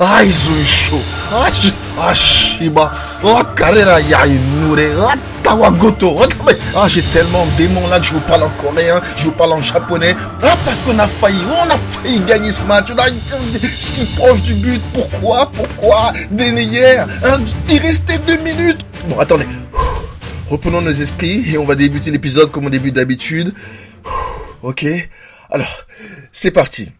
Ai, Zuisho. Ashiba. Oh, Karera Yainure. Tawagoto. Ah, j'ai tellement de démons là que je vous parle en coréen, je vous parle en japonais. Ah, parce qu'on a failli. On a failli gagner ce match. On a été si proche du but. Pourquoi? Pourquoi? Denayer. Il restait 2 minutes. Bon, attendez. Reprenons nos esprits et on va débuter l'épisode comme on débute d'habitude. Ok, alors, c'est parti.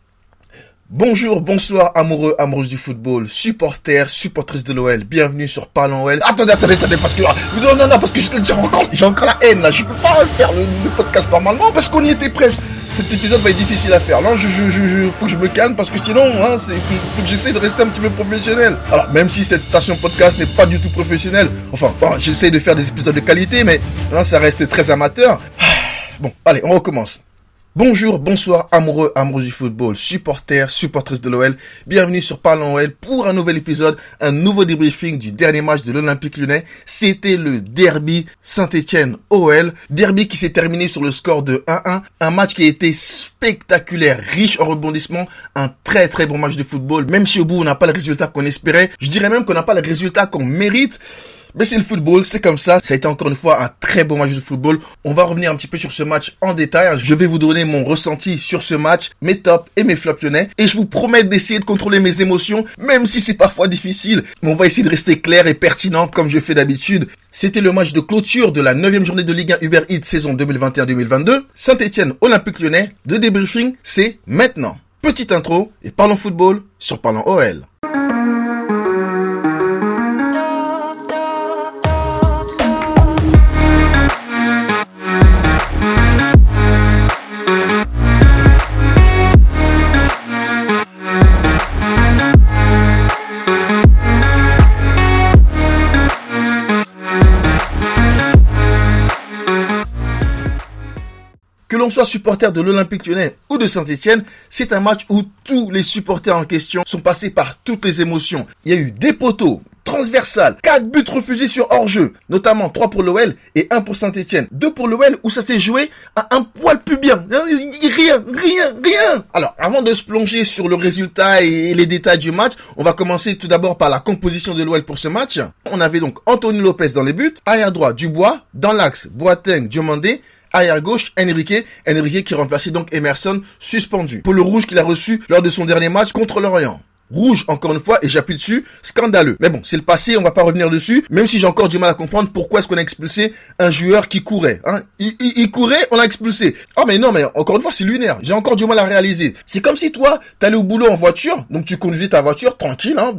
Bonjour, bonsoir, amoureux, amoureuses du football, supporters, supportrices de l'OL. Bienvenue sur Parlons OL. Attendez, parce que... Non, parce que je te le dis, j'ai encore la haine, là. Je peux pas faire le podcast normalement parce qu'on y était presque. Cet épisode va être difficile à faire. Là, faut que je me calme parce que sinon, hein, faut que j'essaie de rester un petit peu professionnel. Alors, même si cette station podcast n'est pas du tout professionnelle, enfin, j'essaie de faire des épisodes de qualité, mais hein, ça reste très amateur. Bon, allez, on recommence. Bonjour, bonsoir, amoureux, amoureuses du football, supporters, supportrices de l'OL. Bienvenue sur Parlons OL pour un nouvel épisode, un nouveau débriefing du dernier match de l'Olympique Lyonnais. C'était le derby Saint-Etienne-OL. Derby qui s'est terminé sur le score de 1-1. Un match qui a été spectaculaire, riche en rebondissements. Un très très bon match de football, même si au bout on n'a pas le résultat qu'on espérait. Je dirais même qu'on n'a pas le résultat qu'on mérite. Mais c'est le football, c'est comme ça. Ça a été encore une fois un très bon match de football. On va revenir un petit peu sur ce match en détail. Je vais vous donner mon ressenti sur ce match, mes tops et mes flops lyonnais. Et je vous promets d'essayer de contrôler mes émotions, même si c'est parfois difficile. Mais on va essayer de rester clair et pertinent comme je fais d'habitude. C'était le match de clôture de la 9e journée de Ligue 1 Uber Eats saison 2021-2022. Saint-Etienne, Olympique Lyonnais, le débriefing, c'est maintenant. Petite intro et parlons football sur Parlons OL. Que l'on soit supporter de l'Olympique Lyonnais ou de Saint-Etienne, c'est un match où tous les supporters en question sont passés par toutes les émotions. Il y a eu des poteaux, transversales, 4 buts refusés sur hors-jeu, notamment 3 pour l'OL et 1 pour Saint-Etienne. 2 pour l'OL où ça s'est joué à un poil plus bien. Rien. Alors, avant de se plonger sur le résultat et les détails du match, on va commencer tout d'abord par la composition de l'OL pour ce match. On avait donc Anthony Lopez dans les buts, arrière droit Dubois, dans l'axe Boateng, Diomandé, arrière gauche, Enrique qui remplaçait donc Emerson, suspendu pour le rouge qu'il a reçu lors de son dernier match contre Lorient. Rouge, encore une fois, et j'appuie dessus, scandaleux. Mais bon, c'est le passé, on va pas revenir dessus, même si j'ai encore du mal à comprendre pourquoi est-ce qu'on a expulsé un joueur qui courait, hein. Il courait, on l'a expulsé. Oh, mais non, mais encore une fois, c'est lunaire. J'ai encore du mal à réaliser. C'est comme si toi, t'allais au boulot en voiture, donc tu conduisais ta voiture tranquille, hein.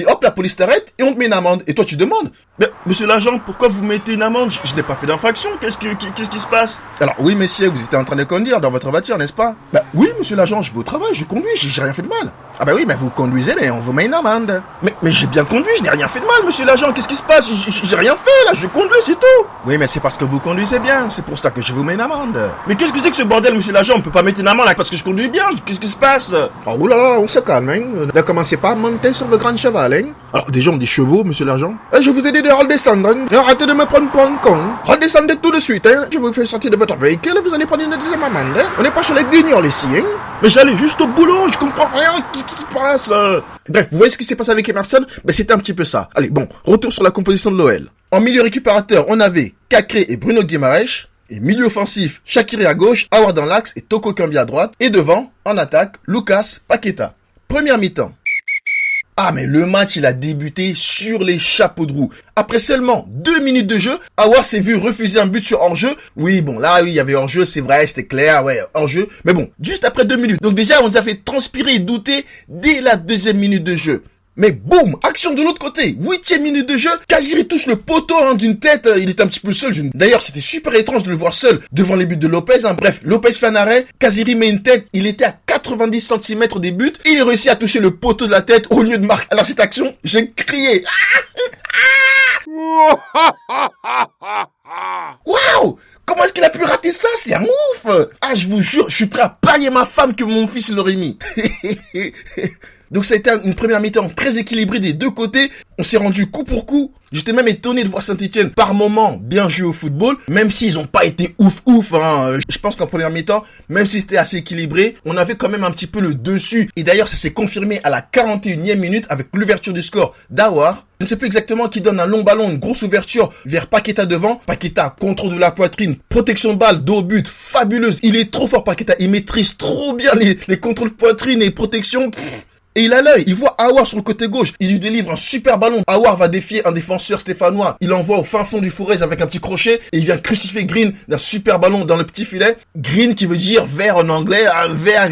Et hop, la police t'arrête et on te met une amende. Et toi, tu demandes. Mais, monsieur l'agent, pourquoi vous mettez une amende? Je n'ai pas fait d'infraction. Qu'est-ce qui se passe? Alors, oui, messieurs, vous étiez en train de conduire dans votre voiture, n'est-ce pas? Bah, oui, monsieur l'agent, je vais au travail, je conduis, j'ai rien fait de mal. Ah, bah oui, mais vous conduisez, mais on vous met une amende. Mais j'ai bien conduit, je n'ai rien fait de mal, monsieur l'agent. Qu'est-ce qui se passe? J'ai rien fait, là, je conduis, c'est tout. Oui, mais c'est parce que vous conduisez bien. C'est pour ça que je vous mets une amende. Mais qu'est-ce que c'est que ce bordel, monsieur l'agent? On peut pas mettre une amende, là, parce que je conduis bien. Qu'est-ce qui se passe? Oh là là, on se calme, hein. Ne commencez pas à monter sur le grand cheval. Alors, déjà, on dit chevaux, monsieur l'agent. Je vous ai dit de redescendre. Arrêtez de me prendre pour un con. Redescendez tout de suite. Je vous fais sortir de votre véhicule. Vous allez prendre une deuxième amende. On n'est pas chez les guignols ici. Mais j'allais juste au boulot. Je comprends rien. Qu'est-ce qui se passe? Bref, vous voyez ce qui s'est passé avec Emerson? Ben, c'était un petit peu ça. Allez, bon, retour sur la composition de l'OL. En milieu récupérateur, on avait Caqueret et Bruno Guimarães. Et milieu offensif, Shakiri à gauche, Howard dans l'axe et Toko Kambi à droite. Et devant, en attaque, Lucas Paqueta. Première mi-temps. Ah, mais le match, il a débuté sur les chapeaux de roue. Après seulement 2 minutes de jeu, Aouar s'est vu refuser un but sur hors-jeu. Oui, bon, là, oui, il y avait hors-jeu, c'est vrai, c'était clair, ouais, hors-jeu. Mais bon, juste après 2 minutes. Donc déjà, on nous a fait transpirer et douter dès la 2e minute de jeu. Mais boum, action de l'autre côté, 8e minute de jeu, Khazri touche le poteau d'une tête, il est un petit peu seul. D'ailleurs, c'était super étrange de le voir seul devant les buts de Lopez. Bref, Lopez fait un arrêt, Khazri met une tête, il était à 90 cm des buts, et il réussit à toucher le poteau de la tête au lieu de marquer. Alors cette action, j'ai crié. Waouh! Comment est-ce qu'il a pu rater ça? C'est un ouf! Ah, je vous jure, je suis prêt à parier ma femme que mon fils l'aurait mis. Donc ça a été une première mi-temps très équilibrée des deux côtés. On s'est rendu coup pour coup. J'étais même étonné de voir Saint-Etienne par moment bien jouer au football. Même s'ils n'ont pas été ouf hein. Je pense qu'en première mi-temps, même si c'était assez équilibré, on avait quand même un petit peu le dessus. Et d'ailleurs ça s'est confirmé à la 41e minute avec l'ouverture du score d'Aouar. Je ne sais plus exactement qui donne un long ballon, une grosse ouverture vers Paqueta devant. Paqueta, contrôle de la poitrine, protection de balle, dos au but, fabuleuse. Il est trop fort Paqueta, il maîtrise trop bien les contrôles poitrine et protection. Et il a l'œil, il voit Aouar sur le côté gauche, il lui délivre un super ballon. Aouar va défier un défenseur stéphanois, il l'envoie au fin fond du Forez avec un petit crochet et il vient crucifier Green d'un super ballon dans le petit filet. Green qui veut dire vert en anglais, vert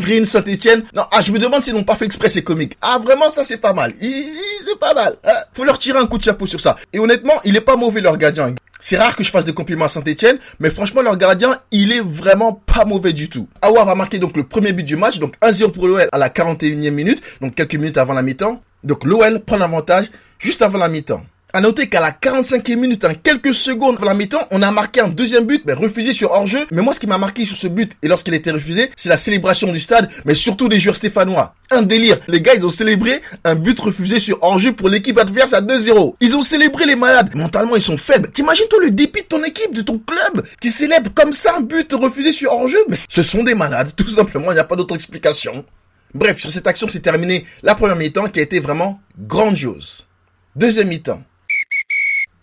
Green Saint-Etienne. Non, ah, je me demande s'ils n'ont pas fait exprès, c'est comique. Ah vraiment ça c'est pas mal, c'est pas mal. Ah, faut leur tirer un coup de chapeau sur ça. Et honnêtement, il est pas mauvais leur gardien. C'est rare que je fasse des compliments à Saint-Etienne, mais franchement, leur gardien, il est vraiment pas mauvais du tout. Aouar va marquer donc le premier but du match, donc 1-0 pour l'OL à la 41e minute, donc quelques minutes avant la mi-temps. Donc l'OL prend l'avantage juste avant la mi-temps. À noter qu'à la 45e minute, en quelques secondes avant la mi-temps, on a marqué un deuxième but, mais refusé sur hors-jeu. Mais moi, ce qui m'a marqué sur ce but, et lorsqu'il était refusé, c'est la célébration du stade, mais surtout des joueurs stéphanois. Un délire. Les gars, ils ont célébré un but refusé sur hors-jeu pour l'équipe adverse à 2-0. Ils ont célébré les malades. Mentalement, ils sont faibles. T'imagines toi le dépit de ton équipe, de ton club, qui célèbre comme ça un but refusé sur hors-jeu? Mais ce sont des malades, tout simplement, il n'y a pas d'autre explication. Bref, sur cette action, c'est terminé la première mi-temps qui a été vraiment grandiose. Deuxième mi-temps.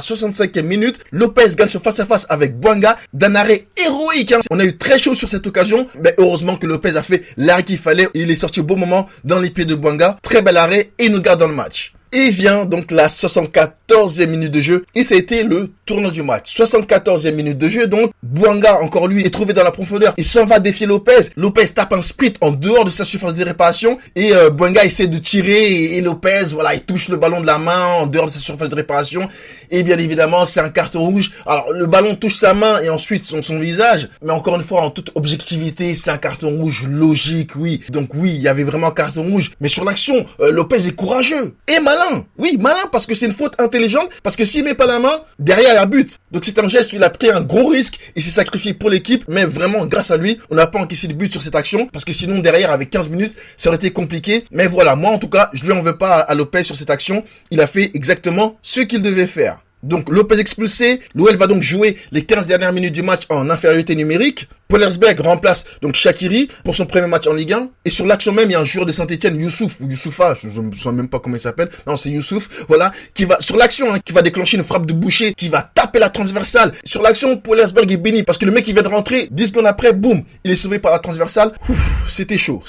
65e minute, Lopez gagne sur face-à-face avec Buanga d'un arrêt héroïque. Hein. On a eu très chaud sur cette occasion, mais heureusement que Lopez a fait l'arrêt qu'il fallait. Il est sorti au bon moment dans les pieds de Buanga. Très bel arrêt et nous garde dans le match. Et vient donc la 74e minute de jeu et ça a été le tournant du match. 74e minute de jeu donc, Buanga encore lui est trouvé dans la profondeur. Il s'en va défier Lopez. Lopez tape un sprint en dehors de sa surface de réparation et Buanga essaie de tirer et Lopez voilà, il touche le ballon de la main en dehors de sa surface de réparation et bien évidemment c'est un carton rouge. Alors le ballon touche sa main et ensuite son visage, mais encore une fois en toute objectivité c'est un carton rouge logique oui. Donc oui, il y avait vraiment un carton rouge, mais sur l'action Lopez est courageux et malin. Oui, malin parce que c'est une faute intelligente, parce que s'il met pas la main, derrière il y a but. Donc c'est un geste, il a pris un gros risque, il s'est sacrifié pour l'équipe, mais vraiment grâce à lui, on n'a pas encaissé de but sur cette action, parce que sinon derrière avec 15 minutes, ça aurait été compliqué. Mais voilà, moi en tout cas, je lui en veux pas à Lopez sur cette action, il a fait exactement ce qu'il devait faire. Donc Lopez expulsé, l'OL va donc jouer les 15 dernières minutes du match en infériorité numérique. Pollersbeck remplace donc Shakiri pour son premier match en Ligue 1. Et sur l'action même, il y a un joueur de Saint-Etienne, Youssouf, ou Youssoufa, je ne sais même pas comment il s'appelle. Non, c'est Youssouf, voilà, qui va, sur l'action, hein, qui va déclencher une frappe de boucher, qui va taper la transversale. Sur l'action, Pollersbeck est béni parce que le mec, il vient de rentrer, 10 secondes après, boum, il est sauvé par la transversale. Ouf, c'était chaud.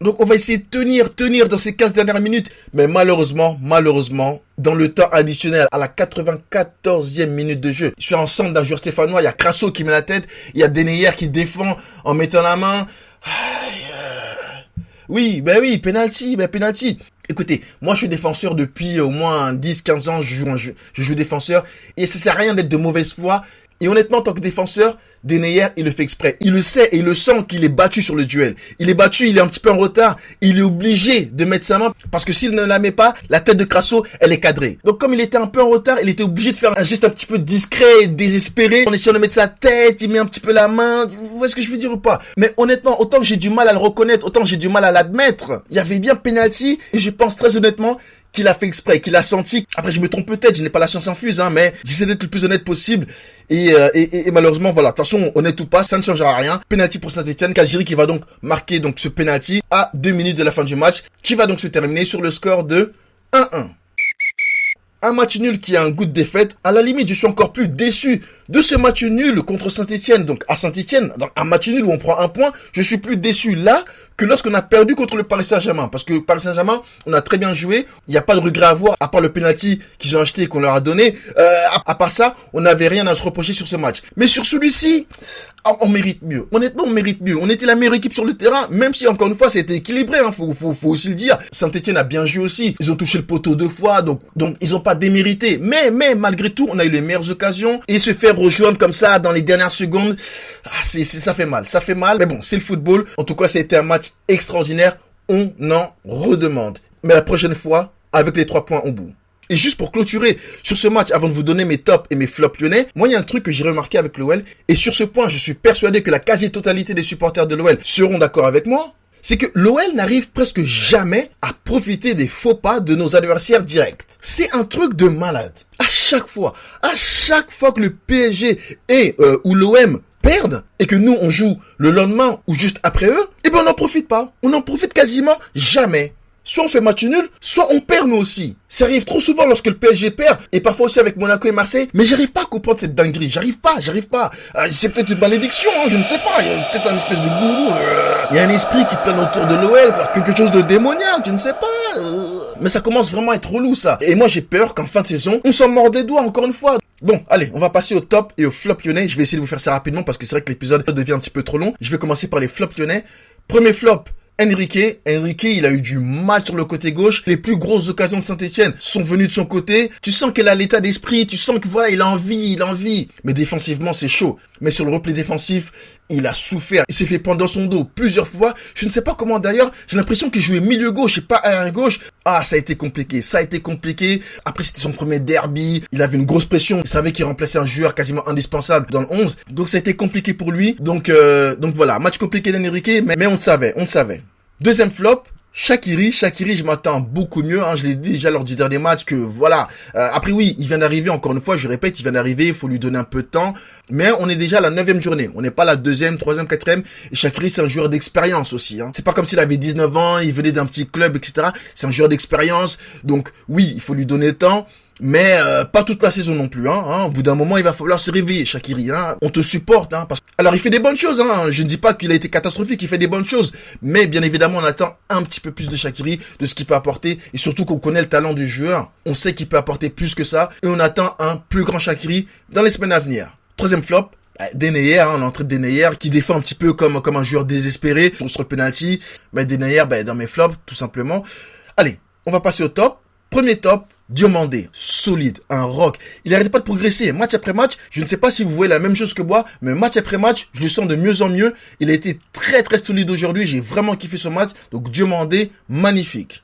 Donc on va essayer de tenir dans ces 15 dernières minutes. Mais malheureusement, dans le temps additionnel, à la 94e minute de jeu, sur un centre d'un joueur stéphanois, il y a Krasso qui met la tête, il y a Denayer qui défend en mettant la main. Oui, penalty. Écoutez, moi je suis défenseur depuis au moins 10-15 ans, je joue défenseur. Et ça sert à rien d'être de mauvaise foi. Et honnêtement, en tant que défenseur, Denayer, il le fait exprès. Il le sait et il le sent qu'il est battu sur le duel. Il est battu, il est un petit peu en retard. Il est obligé de mettre sa main parce que s'il ne la met pas, la tête de Krasso, elle est cadrée. Donc comme il était un peu en retard, il était obligé de faire un geste un petit peu discret, désespéré. En essayant de mettre sa tête, il met un petit peu la main. Vous voyez ce que je veux dire ou pas? Mais honnêtement, autant que j'ai du mal à le reconnaître, autant que j'ai du mal à l'admettre, il y avait bien penalty et je pense très honnêtement qu'il a fait exprès, qu'il a senti. Après, je me trompe peut-être, je n'ai pas la science infuse, hein, mais j'essaie d'être le plus honnête possible. Et malheureusement, voilà. De toute façon, honnête ou pas, ça ne changera rien. Penalty pour Saint-Etienne. Khazri qui va donc marquer donc ce penalty à 2 minutes de la fin du match, qui va donc se terminer sur le score de 1-1. Un match nul qui a un goût de défaite. À la limite, je suis encore plus déçu de ce match nul contre Saint-Etienne. Donc, à Saint-Etienne, dans un match nul où on prend un point, je suis plus déçu là que lorsqu'on a perdu contre le Paris Saint-Germain. Parce que Paris Saint-Germain, on a très bien joué. Il n'y a pas de regret à avoir, à part le penalty qu'ils ont acheté et qu'on leur a donné. À part ça, on n'avait rien à se reprocher sur ce match. Mais sur celui-ci, on mérite mieux. Honnêtement, on mérite mieux. On était la meilleure équipe sur le terrain, même si, encore une fois, c'était équilibré. Hein, faut aussi le dire. Saint-Etienne a bien joué aussi. Ils ont touché le poteau 2 fois, donc ils ont pas démérité. Mais malgré tout, on a eu les meilleures occasions. Et se faire rejoindre comme ça dans les dernières secondes, ça fait mal. Mais bon, c'est le football. En tout cas, ça a été un match extraordinaire. On en redemande. Mais la prochaine fois, avec les 3 points au bout. Et juste pour clôturer sur ce match, avant de vous donner mes tops et mes flops lyonnais, moi il y a un truc que j'ai remarqué avec l'OL, et sur ce point je suis persuadé que la quasi-totalité des supporters de l'OL seront d'accord avec moi, c'est que l'OL n'arrive presque jamais à profiter des faux pas de nos adversaires directs. C'est un truc de malade. À chaque fois que le PSG ou l'OM perdent, et que nous on joue le lendemain ou juste après eux, et ben on n'en profite pas. On n'en profite quasiment jamais. Soit on fait match nul, soit on perd nous aussi. Ça arrive trop souvent lorsque le PSG perd, et parfois aussi avec Monaco et Marseille, mais j'arrive pas à comprendre cette dinguerie, j'arrive pas. C'est peut-être une malédiction, je ne sais pas, il y a peut-être un espèce de gourou, il y a un esprit qui plane autour de l'OL, quelque chose de démoniaque, je ne sais pas. Mais ça commence vraiment à être relou ça, et moi j'ai peur qu'en fin de saison, on s'en mord des doigts encore une fois. Bon, allez, on va passer au top et au flop lyonnais, je vais essayer de vous faire ça rapidement parce que c'est vrai que l'épisode devient un petit peu trop long. Je vais commencer par les flops lyonnais. Premier flop, Enrique, il a eu du mal sur le côté gauche. Les plus grosses occasions de Saint-Etienne sont venues de son côté. Tu sens qu'il a l'état d'esprit, tu sens que voilà, il a envie. Mais défensivement, c'est chaud. Mais sur le repli défensif, il a souffert. Il s'est fait prendre dans son dos plusieurs fois. Je ne sais pas comment d'ailleurs, j'ai l'impression qu'il jouait milieu gauche et pas arrière gauche. Ah, ça a été compliqué. Après, c'était son premier derby. Il avait une grosse pression. Il savait qu'il remplaçait un joueur quasiment indispensable dans le 11. Donc, ça a été compliqué pour lui. Donc voilà, match compliqué d'Enrique, mais on le savait. Deuxième flop. Shakiri, je m'attends beaucoup mieux, hein, je l'ai dit déjà lors du dernier match que voilà. Après oui, il vient d'arriver, encore une fois, je répète, il faut lui donner un peu de temps. Mais on est déjà à la 9e journée, on n'est pas à la 2e, 3e, 4e. Et Shakiri, c'est un joueur d'expérience aussi. Hein. C'est pas comme s'il avait 19 ans, il venait d'un petit club, etc. C'est un joueur d'expérience, donc oui, il faut lui donner le temps. Mais pas toute la saison non plus. Au bout d'un moment, il va falloir se réveiller, Shakiri. On te supporte. Alors, il fait des bonnes choses. Je ne dis pas qu'il a été catastrophique, il fait des bonnes choses. Mais bien évidemment, on attend un petit peu plus de Shakiri, de ce qu'il peut apporter. Et surtout qu'on connaît le talent du joueur. On sait qu'il peut apporter plus que ça. Et on attend un plus grand Shakiri dans les semaines à venir. Troisième flop. Denayer, l'entrée de Denayer qui défend un petit peu comme un joueur désespéré sur le penalty. Denayer, dans mes flops, tout simplement. Allez, on va passer au top. Premier top. Diomandé, solide, un rock. Il n'arrête pas de progresser, match après match. Je ne sais pas si vous voyez la même chose que moi, mais match après match, je le sens de mieux en mieux. Il a été très très solide aujourd'hui, j'ai vraiment kiffé ce match. Donc Diomandé, magnifique.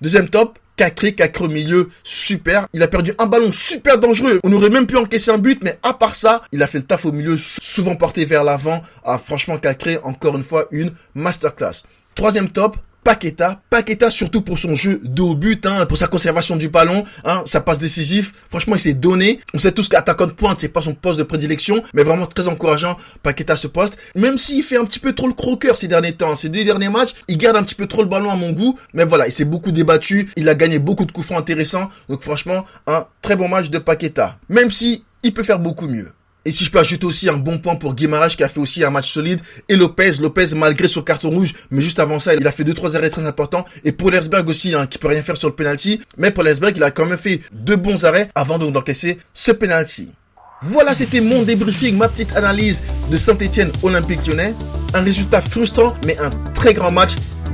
Deuxième top, Caqueret au milieu, super. Il a perdu un ballon super dangereux. On aurait même pu encaisser un but, mais à part ça, il a fait le taf au milieu, souvent porté vers l'avant. Ah, franchement, Caqueret, encore une fois, une masterclass. Troisième top, Paqueta, surtout pour son jeu de haut but, pour sa conservation du ballon, sa passe décisive. Franchement, il s'est donné. On sait tous qu'attaquant de pointe, c'est pas son poste de prédilection, mais vraiment très encourageant, Paqueta à ce poste. Même s'il fait un petit peu trop le croqueur ces derniers temps, ces deux derniers matchs, il garde un petit peu trop le ballon à mon goût, mais voilà, il s'est beaucoup débattu, il a gagné beaucoup de coups francs intéressants, donc franchement, un très bon match de Paqueta. Même si, il peut faire beaucoup mieux. Et si je peux ajouter aussi un bon point pour Guimarães qui a fait aussi un match solide. Et Lopez malgré son carton rouge, mais juste avant ça, il a fait 2-3 arrêts très importants. Et Pollersbeck aussi, qui peut rien faire sur le penalty. Mais Pollersbeck, il a quand même fait 2 bons arrêts avant d'encaisser ce penalty. Voilà, c'était mon débriefing, ma petite analyse de Saint-Etienne Olympique Lyonnais. Un résultat frustrant, mais un très grand match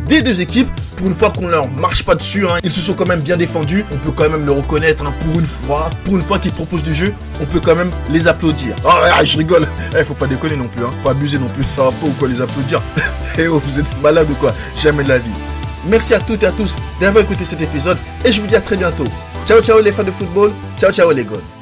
des deux équipes. Pour une fois qu'on leur marche pas dessus, ils se sont quand même bien défendus. On peut quand même le reconnaître, pour une fois qu'ils proposent du jeu, on peut quand même les applaudir. Je rigole, faut pas déconner non plus, faut abuser non plus, ça va pas ou quoi les applaudir. Vous êtes malade ou quoi, jamais de la vie. Merci à toutes et à tous d'avoir écouté cet épisode et je vous dis à très bientôt. Ciao les fans de football, ciao les gones.